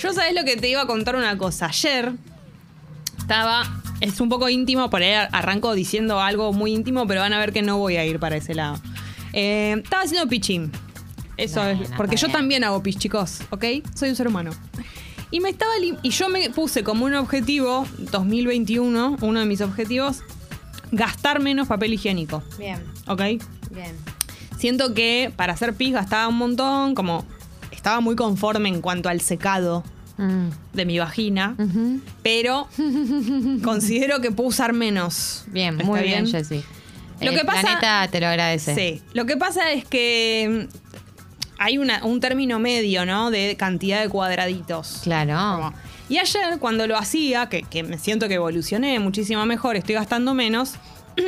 Yo sabés lo que te iba a contar una cosa. Ayer estaba... Es un poco íntimo, por ahí arranco diciendo algo muy íntimo, pero van a ver que no voy a ir para ese lado. Estaba haciendo pichín. Eso no, es... No, porque yo también hago pis, chicos, ¿ok? Soy un ser humano. Y me estaba... Y yo me puse como un objetivo, 2021, uno de mis objetivos, gastar menos papel higiénico. Bien. ¿Ok? Bien. Siento que para hacer pis gastaba un montón, como... Estaba muy conforme en cuanto al secado de mi vagina, pero considero que puedo usar menos. Bien, muy bien, Jessy. Lo que pasa, planeta te lo agradece. Sí, lo que pasa es que hay un término medio, ¿no? De cantidad de cuadraditos. Claro. Como, y ayer, cuando lo hacía, que me siento que evolucioné muchísimo mejor, estoy gastando menos,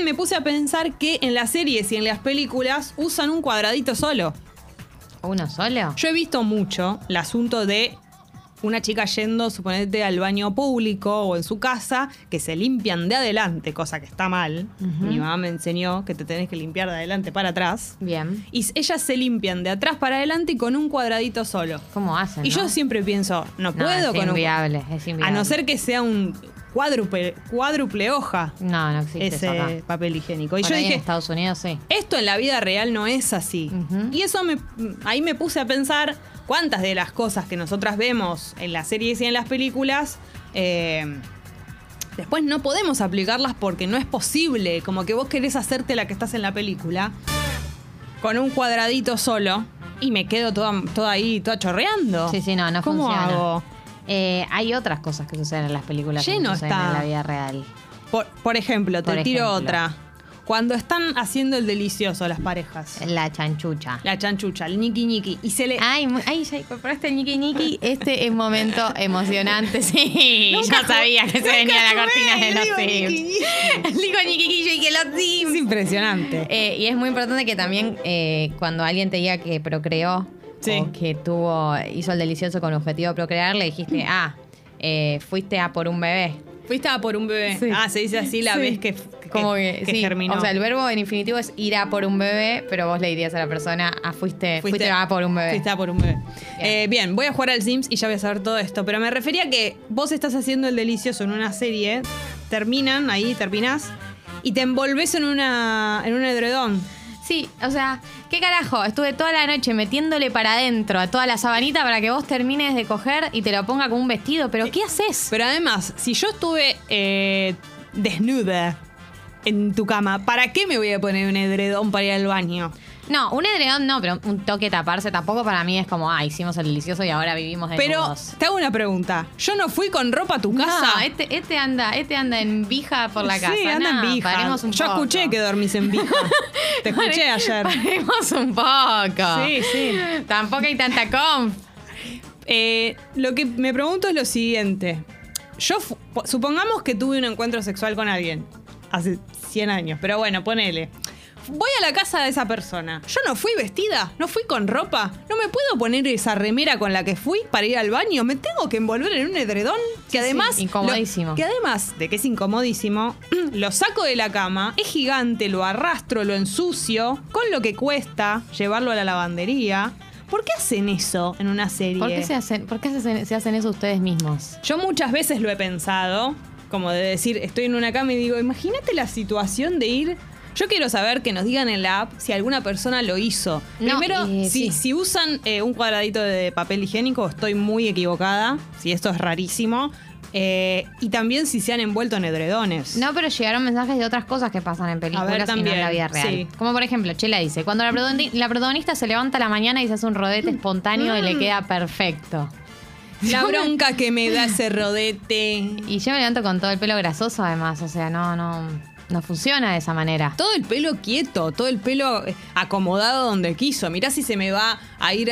me puse a pensar que en las series y en las películas usan un cuadradito solo. ¿Uno solo? Yo he visto mucho el asunto de una chica yendo, suponete, al baño público o en su casa, que se limpian de adelante, cosa que está mal. Mi mamá me enseñó que te tenés que limpiar de adelante para atrás. Bien. Y ellas se limpian de atrás para adelante y con un cuadradito solo. ¿Cómo hacen? Y yo siempre pienso, no puedo con un... Es inviable. A no ser que sea un... Cuádruple hoja. No existe ese eso acá. Papel higiénico. Y por yo dije, en Estados Unidos sí. Esto en la vida real no es así. Y eso ahí me puse a pensar cuántas de las cosas que nosotras vemos en las series y en las películas después no podemos aplicarlas porque no es posible. Como que vos querés hacerte la que estás en la película con un cuadradito solo y me quedo toda ahí, toda chorreando. Sí, no ¿cómo funciona? Hago? Hay otras cosas que suceden en las películas que no suceden en la vida real. Por ejemplo, tiro otra. Cuando están haciendo el delicioso las parejas. La chanchucha, el ñiqui. Y se le... Ay, ya incorporaste el ñiqui. Este es momento emocionante, sí. Ya sabía que se venía la cortina de los Sims. Digo ñiqui y que los Sims. Es impresionante. Y es muy importante que también cuando alguien te diga que procreó, sí, o que hizo el delicioso con el objetivo de procrear, le dijiste, fuiste a por un bebé. Fuiste a por un bebé. Sí. Se dice así la vez que germinó. O sea, el verbo en infinitivo es ir a por un bebé, pero vos le dirías a la persona, fuiste a por un bebé. Fuiste a por un bebé. Bien, voy a jugar al Sims y ya voy a saber todo esto. Pero me refería a que vos estás haciendo el delicioso en una serie, terminás, y te envolvés en un edredón. Sí, o sea, ¿qué carajo? Estuve toda la noche metiéndole para adentro a toda la sabanita para que vos termines de coger y te lo ponga como un vestido. ¿Pero qué haces? Pero además, si yo estuve desnuda en tu cama, ¿para qué me voy a poner un edredón para ir al baño? No, un edredón no, pero un toque taparse tampoco para mí es como, hicimos el delicioso y ahora vivimos desnudos. Pero te hago una pregunta. Yo no fui con ropa a tu casa. No, este anda en vija por la casa. Sí, anda en vija. Yo escuché que dormís en vija. Te escuché ayer. Paremos un poco. Sí. Tampoco hay tanta conf. Lo que me pregunto es lo siguiente. Yo supongamos que tuve un encuentro sexual con alguien hace 100 años, pero bueno, ponele. Voy a la casa de esa persona. Yo no fui vestida, no fui con ropa. No me puedo poner esa remera con la que fui para ir al baño. Me tengo que envolver en un edredón que además... Sí, incomodísimo. Que además de que es incomodísimo, lo saco de la cama, es gigante, lo arrastro, lo ensucio, con lo que cuesta llevarlo a la lavandería. ¿Por qué hacen eso en una serie? ¿Por qué se hacen eso ustedes mismos? Yo muchas veces lo he pensado, como de decir, estoy en una cama y digo, imagínate la situación de ir... Yo quiero saber que nos digan en la app si alguna persona lo hizo. Primero, si usan un cuadradito de papel higiénico, estoy muy equivocada. Si esto es rarísimo. Y también si se han envuelto en edredones. No, pero llegaron mensajes de otras cosas que pasan en películas y no en la vida real. Sí. Como por ejemplo, Chela dice, cuando la protagonista se levanta a la mañana y se hace un rodete espontáneo y le queda perfecto. La bronca que me da ese rodete. Y yo me levanto con todo el pelo grasoso además, o sea, No funciona de esa manera. Todo el pelo quieto, todo el pelo acomodado donde quiso. Mirá si se me va a ir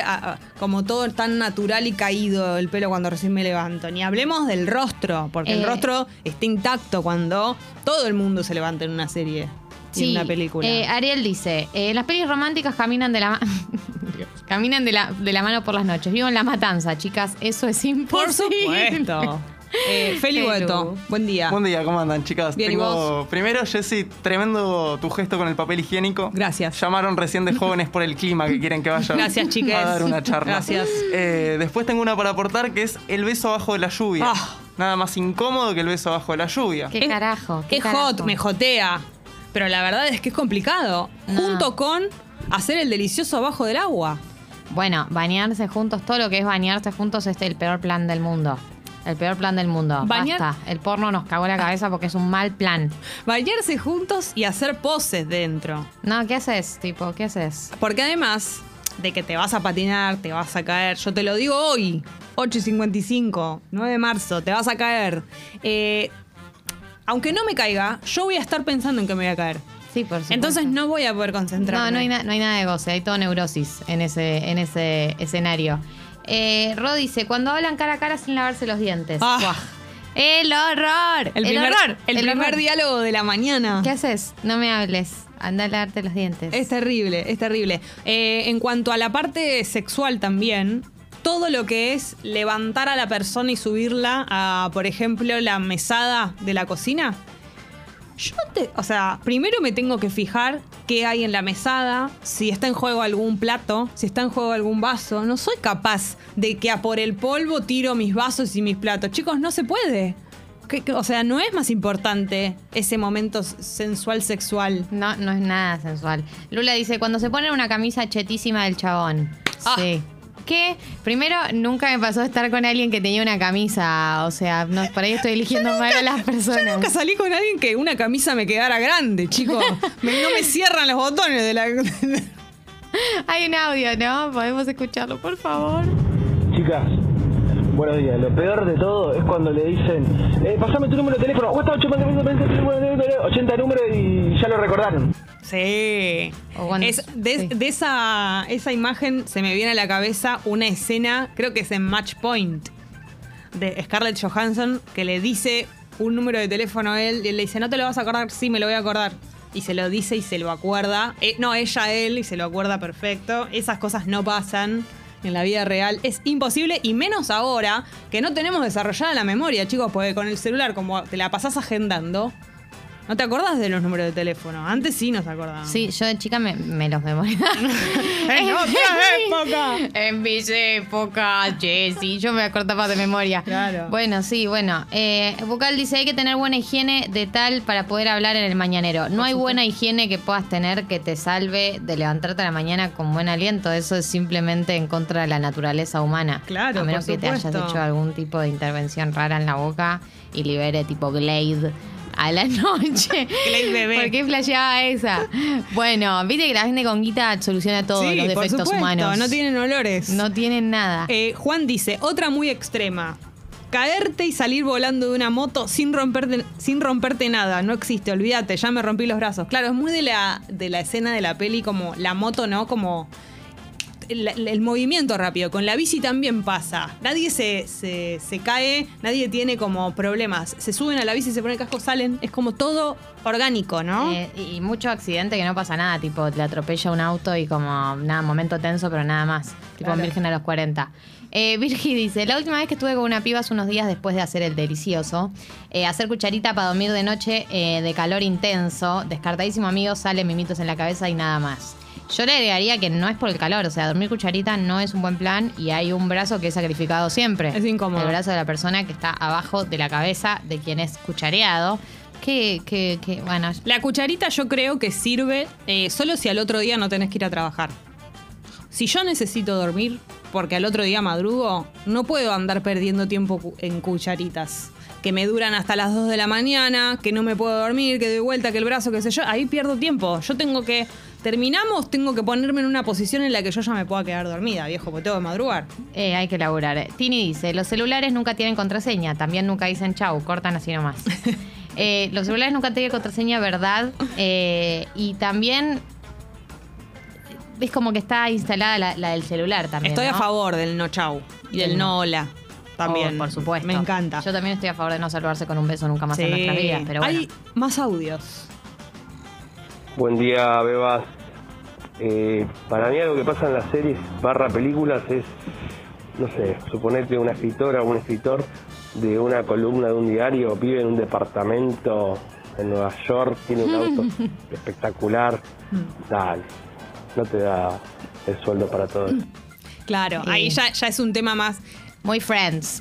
como todo tan natural y caído el pelo cuando recién me levanto. Ni hablemos del rostro, porque el rostro está intacto cuando todo el mundo se levanta en una serie y en una película. Ariel dice, las pelis románticas caminan de la mano. Caminan de la mano por las noches. Vivo en La Matanza, chicas. Eso es imposible. Por supuesto. Feli Boeto, buen día. Buen día, ¿cómo andan, chicas? Bien, tengo... ¿y vos? Primero, Jessy, tremendo tu gesto con el papel higiénico. Gracias. Llamaron recién de Jóvenes por el Clima que quieren que vaya a dar una charla. Gracias. Después tengo una para aportar que es el beso abajo de la lluvia. Oh. Nada más incómodo que el beso abajo de la lluvia. ¿Qué carajo? ¿Qué carajo? Hot, me jotea. Pero la verdad es que es complicado. No. Junto con hacer el delicioso abajo del agua. Bueno, bañarse juntos, todo lo que es bañarse juntos es el peor plan del mundo. El peor plan del mundo. Basta. El porno nos cagó la cabeza porque es un mal plan. Bañarse juntos y hacer poses dentro. No, ¿qué haces? Tipo, ¿qué haces? Porque además de que te vas a patinar, te vas a caer. Yo te lo digo hoy, 8:55, 9 de marzo, te vas a caer. Aunque no me caiga, yo voy a estar pensando en que me voy a caer. Sí, por supuesto. Entonces no voy a poder concentrarme. No, no hay nada de goce, hay todo neurosis en ese escenario. Ro dice, cuando hablan cara a cara sin lavarse los dientes. ¡Ah! ¡El horror! El primer diálogo de la mañana. ¿Qué haces? No me hables. Andá a lavarte los dientes. Es terrible, es terrible. En cuanto a la parte sexual también, todo lo que es levantar a la persona y subirla a, por ejemplo, la mesada de la cocina. Primero me tengo que fijar qué hay en la mesada, si está en juego algún plato, si está en juego algún vaso. No soy capaz de que a por el polvo tiro mis vasos y mis platos. Chicos, no se puede. No es más importante ese momento sensual sexual. No, no es nada sensual. Lula dice, cuando se pone una camisa chetísima del chabón. Ah. Sí. ¿Qué? Primero, nunca me pasó estar con alguien que tenía una camisa. O sea, no, por ahí estoy eligiendo mal a las personas. Yo nunca salí con alguien que una camisa me quedara grande, chicos. No me cierran los botones de la... Hay un audio, ¿no? Podemos escucharlo, por favor. Chicas, buenos días. Lo peor de todo es cuando le dicen pasame tu número de teléfono. O está 80 números y ya lo recordaron. Sí. De esa imagen se me viene a la cabeza una escena, creo que es en Match Point, de Scarlett Johansson, que le dice un número de teléfono a él y él le dice, no te lo vas a acordar. Sí, me lo voy a acordar. Y se lo dice y se lo acuerda. Ella y se lo acuerda perfecto. Esas cosas no pasan en la vida real. Es imposible, y menos ahora que no tenemos desarrollada la memoria, chicos, porque con el celular, como te la pasás agendando, no te acordás de los números de teléfono. Antes sí nos acordábamos. Sí, yo de chica me los memorizaba. ¡En otra época! En mi época, Jessy. Yo me acordaba de memoria. Claro. Bueno, sí, bueno. Bucal dice, hay que tener buena higiene de tal para poder hablar en el mañanero. No hay buena higiene que puedas tener que te salve de levantarte a la mañana con buen aliento. Eso es simplemente en contra de la naturaleza humana. Claro, a menos que te hayas hecho algún tipo de intervención rara en la boca y libere tipo Glade a la noche. ¿Por qué flasheaba esa? Bueno, viste que la gente con guita soluciona todos los defectos, por supuesto, humanos. No tienen olores. No tienen nada. Juan dice, otra muy extrema. Caerte y salir volando de una moto sin romperte nada. No existe, olvídate, ya me rompí los brazos. Claro, es muy de la escena de la peli, como la moto, ¿no? Como el movimiento rápido. Con la bici también pasa. Nadie se cae, nadie tiene como problemas. Se suben a la bici, se ponen casco, salen. Es como todo orgánico, ¿no? Y mucho accidente que no pasa nada. Tipo, te atropella un auto y como, nada, momento tenso, pero nada más. Tipo, claro. Virgen a los 40. Virgi dice, la última vez que estuve con una piba hace unos días después de hacer el delicioso, hacer cucharita para dormir de noche, de calor intenso, descartadísimo, amigo, sale mimitos en la cabeza y nada más. Yo le agregaría que no es por el calor, o sea, dormir cucharita no es un buen plan y hay un brazo que es sacrificado siempre. Es incómodo. El brazo de la persona que está abajo de la cabeza de quien es cuchareado. Que bueno. La cucharita yo creo que sirve solo si al otro día no tenés que ir a trabajar. Si yo necesito dormir porque al otro día madrugo, no puedo andar perdiendo tiempo en cucharitas que me duran hasta las 2 de la mañana, que no me puedo dormir, que doy vuelta, que el brazo, qué sé yo. Ahí pierdo tiempo. Yo tengo que... Terminamos, tengo que ponerme en una posición en la que yo ya me pueda quedar dormida, viejo, porque tengo que madrugar. Hay que laburar. Tini dice, los celulares nunca tienen contraseña, también nunca dicen chau, cortan así nomás. Los celulares nunca tienen contraseña, ¿verdad? Y también... Es como que está instalada la del celular también. Estoy a favor del no chau y del no hola. También, por supuesto. Me encanta. Yo también estoy a favor de no saludarse con un beso nunca más en nuestras vidas, pero bueno. Hay más audios. Buen día, Bebas. Para mí algo que pasa en las series / películas es no sé, suponete una escritora o un escritor de una columna de un diario vive en un departamento en Nueva York, tiene un auto espectacular, dale, no te da el sueldo para todo eso. Claro, ahí ya es un tema más... Muy Friends,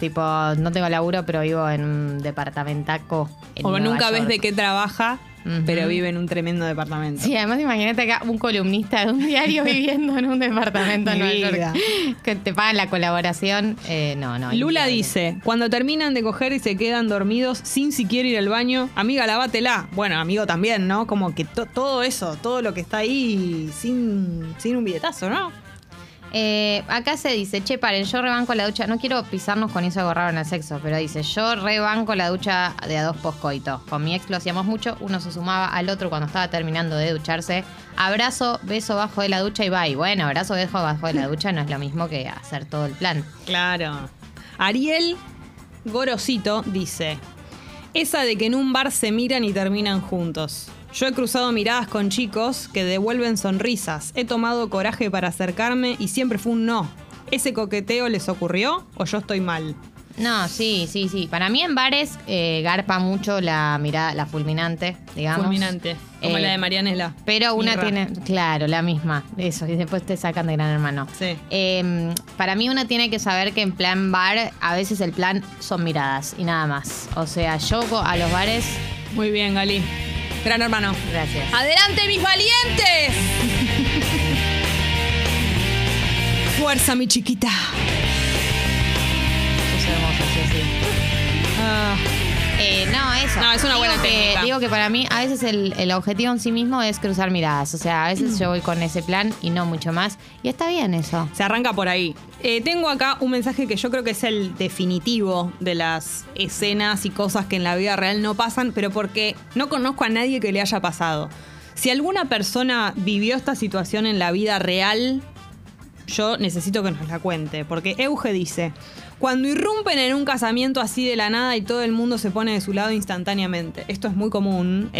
tipo, no tengo laburo, pero vivo en un departamentaco en Nueva York. O nunca ves de qué trabaja, pero vive en un tremendo departamento. Sí, además imagínate acá un columnista de un diario viviendo en un departamento en Nueva York. Que te pagan la colaboración. No. Lula dice, cuando terminan de coger y se quedan dormidos sin siquiera ir al baño, amiga, lavatela. Bueno, amigo también, ¿no? Como que todo eso, todo lo que está ahí sin un billetazo, ¿no? Acá se dice, che, paren, yo rebanco la ducha. No quiero pisarnos con eso de borrar en el sexo, pero dice, yo rebanco la ducha de a dos poscoitos. Con mi ex lo hacíamos mucho, uno se sumaba al otro cuando estaba terminando de ducharse. Abrazo, beso bajo de la ducha y bye. Bueno, abrazo, beso bajo de la ducha no es lo mismo que hacer todo el plan. Claro. Ariel Gorosito dice, esa de que en un bar se miran y terminan juntos. Yo he cruzado miradas con chicos que devuelven sonrisas. He tomado coraje para acercarme y siempre fue un no. ¿Ese coqueteo les ocurrió o yo estoy mal? No, sí. Para mí en bares garpa mucho la mirada, la fulminante, digamos. Fulminante, como la de Marianela. Pero una Mirra tiene, claro, la misma. Eso, y después te sacan de Gran Hermano. Sí. Para mí una tiene que saber que en plan bar, a veces el plan son miradas y nada más. O sea, yo a los bares... Muy bien, Gali. Gran Hermano. Gracias. ¡Adelante, mis valientes! ¡Fuerza, mi chiquita! Eso es hermoso, sí. No, eso. No, es una buena técnica. Digo que para mí, a veces el objetivo en sí mismo es cruzar miradas. O sea, a veces yo voy con ese plan y no mucho más. Y está bien eso. Se arranca por ahí. Tengo acá un mensaje que yo creo que es el definitivo de las escenas y cosas que en la vida real no pasan, pero porque no conozco a nadie que le haya pasado. Si alguna persona vivió esta situación en la vida real, yo necesito que nos la cuente. Porque Euge dice... Cuando irrumpen en un casamiento así de la nada y todo el mundo se pone de su lado instantáneamente. Esto es muy común.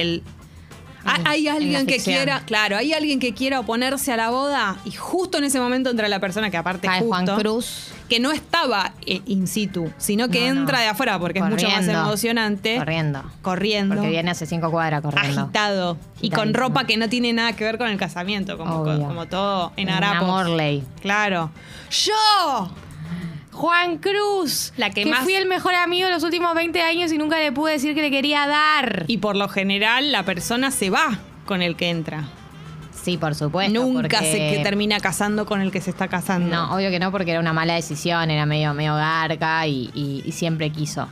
Hay alguien que quiera, claro, hay alguien que quiera oponerse a la boda y justo en ese momento entra la persona que aparte justo, Juan Cruz, que no estaba in situ, sino que entra de afuera porque corriendo, es mucho más emocionante. Corriendo. Porque viene hace 5 cuadras corriendo. Agitado. Y con ropa que no tiene nada que ver con el casamiento, como todo en harapos. Una Morley. Claro. ¡Yo! Juan Cruz, la que más fui el mejor amigo de los últimos 20 años y nunca le pude decir que le quería dar. Y por lo general la persona se va con el que entra. Sí, por supuesto. Nunca se termina casando con el que se está casando. No, obvio que no, porque era una mala decisión, era medio garca y siempre quiso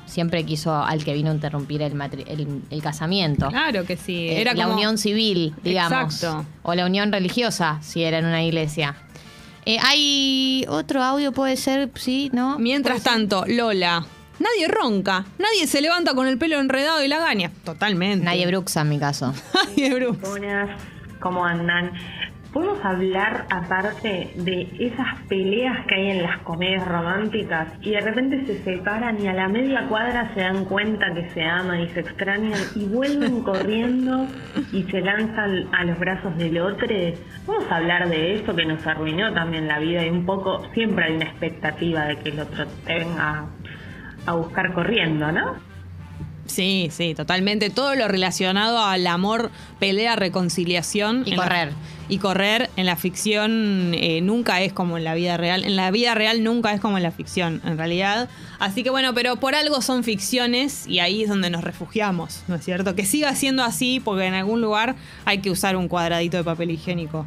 al que vino a interrumpir el casamiento. Claro que sí. Era la unión civil, digamos. Exacto. O la unión religiosa, si era en una iglesia. Hay otro audio, puede ser, sí, ¿no? Mientras tanto, Lola, nadie ronca, nadie se levanta con el pelo enredado y la gaña. Totalmente. Nadie Brooks en mi caso. Nadie Brooks. Buenas, ¿cómo andan? ¿Podemos hablar aparte de esas peleas que hay en las comedias románticas y de repente se separan y a la media cuadra se dan cuenta que se aman y se extrañan y vuelven corriendo y se lanzan a los brazos del otro? Vamos a hablar de eso que nos arruinó también la vida y un poco siempre hay una expectativa de que el otro te venga a buscar corriendo, ¿no? Sí, totalmente. Todo lo relacionado al amor, pelea, reconciliación. Y correr. Y correr en la ficción nunca es como en la vida real. En la vida real nunca es como en la ficción, en realidad. Así que bueno, pero por algo son ficciones y ahí es donde nos refugiamos, ¿no es cierto? Que siga siendo así porque en algún lugar hay que usar un cuadradito de papel higiénico.